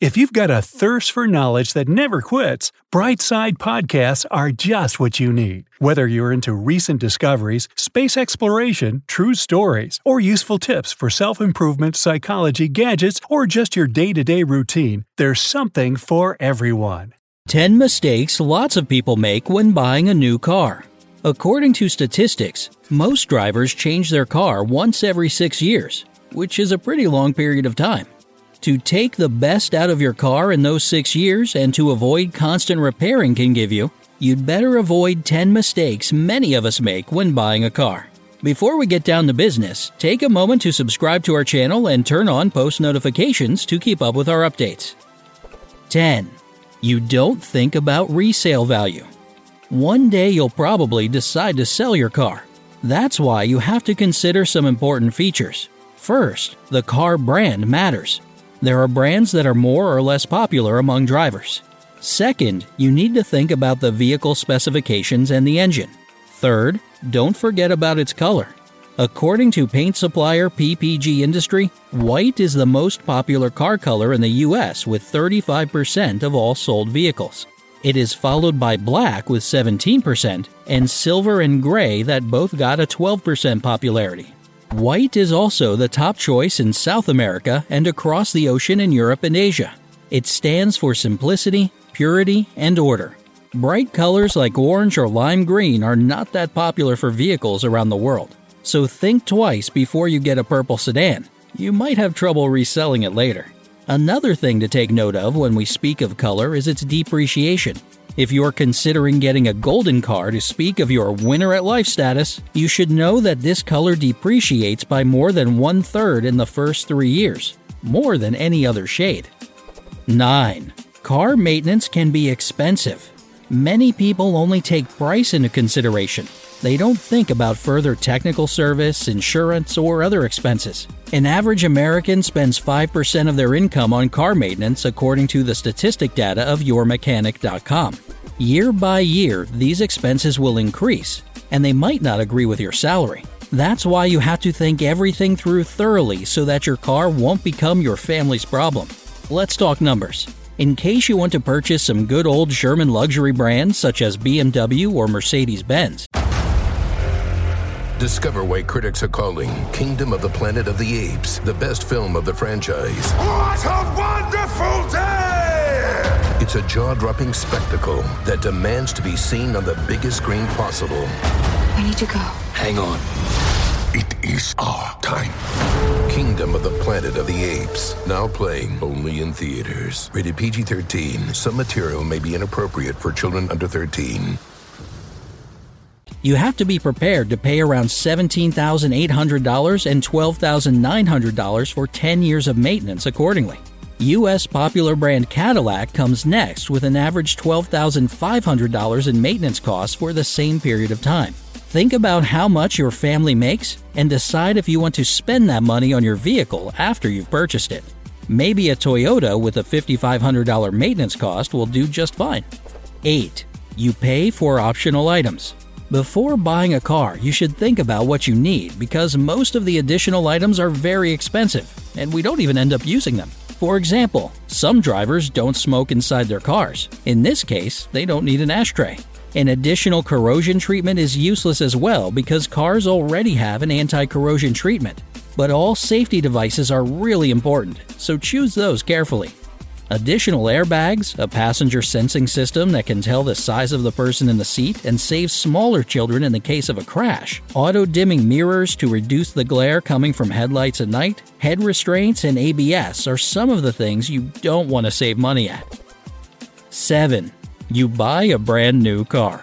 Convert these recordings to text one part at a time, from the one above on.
If you've got a thirst for knowledge that never quits, Brightside podcasts are just what you need. Whether you're into recent discoveries, space exploration, true stories, or useful tips for self-improvement, psychology, gadgets, or just your day-to-day routine, there's something for everyone. 10 mistakes lots of people make when buying a new car. According to statistics, most drivers change their car once every 6 years, which is a pretty long period of time. To take the best out of your car in those 6 years and to avoid constant repairing can give you, you'd better avoid 10 mistakes many of us make when buying a car. Before we get down to business, take a moment to subscribe to our channel and turn on post notifications to keep up with our updates. 10. You don't think about resale value. One day you'll probably decide to sell your car. That's why you have to consider some important features. First, the car brand matters. There are brands that are more or less popular among drivers. Second, you need to think about the vehicle specifications and the engine. Third, don't forget about its color. According to paint supplier PPG Industries, white is the most popular car color in the U.S. with 35% of all sold vehicles. It is followed by black with 17% and silver and gray that both got a 12% popularity. White is also the top choice in South America and across the ocean in Europe and Asia. It stands for simplicity, purity, and order. Bright colors like orange or lime green are not that popular for vehicles around the world. So think twice before you get a purple sedan. You might have trouble reselling it later. Another thing to take note of when we speak of color is its depreciation. If you're considering getting a golden car to speak of your winner at life status, you should know that this color depreciates by more than 1/3 in the first 3 years, more than any other shade. 9. Car maintenance can be expensive. Many people only take price into consideration. They don't think about further technical service, insurance, or other expenses. An average American spends 5% of their income on car maintenance according to the statistic data of YourMechanic.com. Year by year, these expenses will increase, and they might not agree with your salary. That's why you have to think everything through thoroughly so that your car won't become your family's problem. Let's talk numbers. In case you want to purchase some good old German luxury brands such as BMW or Mercedes-Benz, discover why critics are calling Kingdom of the Planet of the Apes the best film of the franchise. What a wonderful day! It's a jaw-dropping spectacle that demands to be seen on the biggest screen possible. We need to go. Hang on. It is our time. Kingdom of the Planet of the Apes. Now playing only in theaters. Rated PG-13. Some material may be inappropriate for children under 13. You have to be prepared to pay around $17,800 and $12,900 for 10 years of maintenance accordingly. U.S. popular brand Cadillac comes next with an average $12,500 in maintenance costs for the same period of time. Think about how much your family makes and decide if you want to spend that money on your vehicle after you've purchased it. Maybe a Toyota with a $5,500 maintenance cost will do just fine. 8. You pay for optional items. Before buying a car, you should think about what you need because most of the additional items are very expensive and we don't even end up using them. For example, some drivers don't smoke inside their cars. In this case, they don't need an ashtray. An additional corrosion treatment is useless as well because cars already have an anti-corrosion treatment. But all safety devices are really important, so choose those carefully. Additional airbags, a passenger sensing system that can tell the size of the person in the seat and save smaller children in the case of a crash, auto-dimming mirrors to reduce the glare coming from headlights at night, head restraints, and ABS are some of the things you don't want to save money at. 7. You buy a brand new car.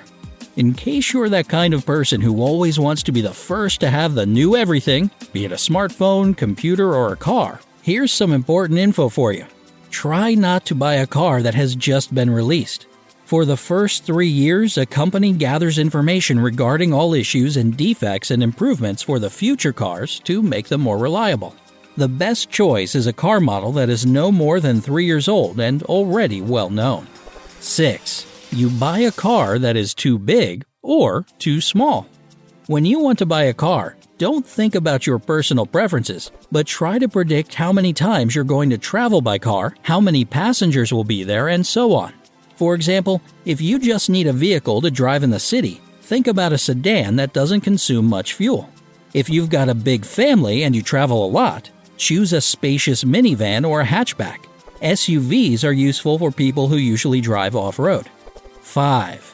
In case you're that kind of person who always wants to be the first to have the new everything, be it a smartphone, computer, or a car, here's some important info for you. Try not to buy a car that has just been released. For the first 3 years, a company gathers information regarding all issues and defects and improvements for the future cars to make them more reliable. The best choice is a car model that is no more than 3 years old and already well known. 6. You buy a car that is too big or too small. When you want to buy a car, don't think about your personal preferences, but try to predict how many times you're going to travel by car, how many passengers will be there, and so on. For example, if you just need a vehicle to drive in the city, think about a sedan that doesn't consume much fuel. If you've got a big family and you travel a lot, choose a spacious minivan or a hatchback. SUVs are useful for people who usually drive off-road. 5.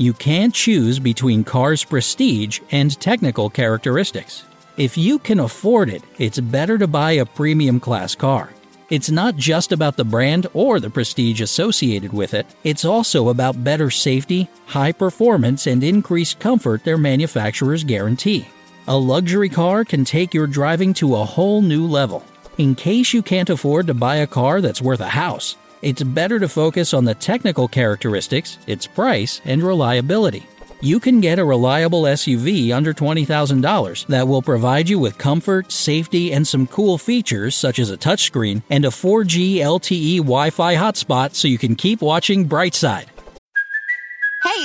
You can't choose between cars' prestige and technical characteristics. If you can afford it, it's better to buy a premium-class car. It's not just about the brand or the prestige associated with it, it's also about better safety, high performance, and increased comfort their manufacturers guarantee. A luxury car can take your driving to a whole new level. In case you can't afford to buy a car that's worth a house, it's better to focus on the technical characteristics, its price, and reliability. You can get a reliable SUV under $20,000 that will provide you with comfort, safety, and some cool features such as a touchscreen and a 4G LTE Wi-Fi hotspot so you can keep watching Brightside. Hey,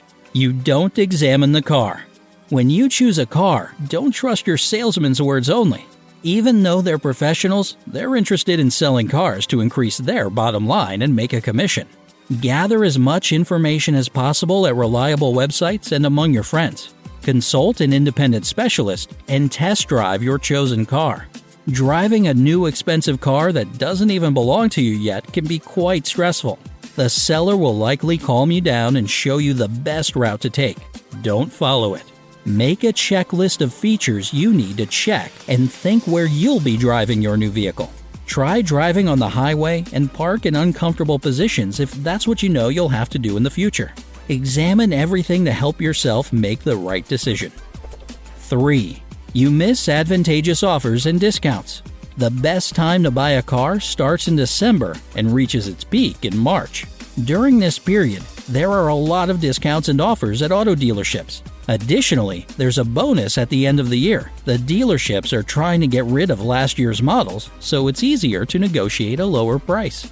You don't examine the car. When you choose a car, don't trust your salesman's words only. Even though they're professionals, they're interested in selling cars to increase their bottom line and make a commission. Gather as much information as possible at reliable websites and among your friends. Consult an independent specialist and test drive your chosen car. Driving a new expensive car that doesn't even belong to you yet can be quite stressful. The seller will likely calm you down and show you the best route to take. Don't follow it. Make a checklist of features you need to check and think where you'll be driving your new vehicle. Try driving on the highway and park in uncomfortable positions if that's what you know you'll have to do in the future. Examine everything to help yourself make the right decision. 3. You miss advantageous offers and discounts. The best time to buy a car starts in December and reaches its peak in March. During this period, there are a lot of discounts and offers at auto dealerships. Additionally, there's a bonus at the end of the year. The dealerships are trying to get rid of last year's models, so it's easier to negotiate a lower price.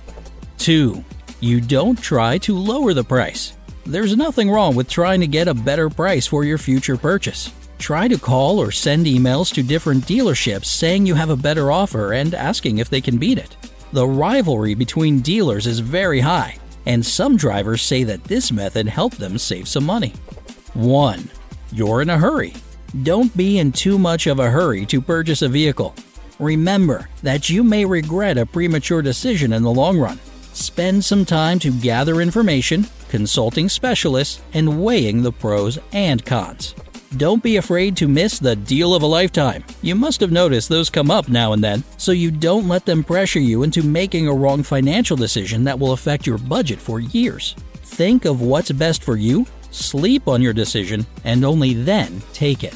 2. You don't try to lower the price. There's nothing wrong with trying to get a better price for your future purchase. Try to call or send emails to different dealerships saying you have a better offer and asking if they can beat it. The rivalry between dealers is very high, and some drivers say that this method helped them save some money. 1. You're in a hurry. Don't be in too much of a hurry to purchase a vehicle. Remember that you may regret a premature decision in the long run. Spend some time to gather information, consulting specialists, and weighing the pros and cons. Don't be afraid to miss the deal of a lifetime. You must have noticed those come up now and then, so you don't let them pressure you into making a wrong financial decision that will affect your budget for years. Think of what's best for you, sleep on your decision, and only then take it.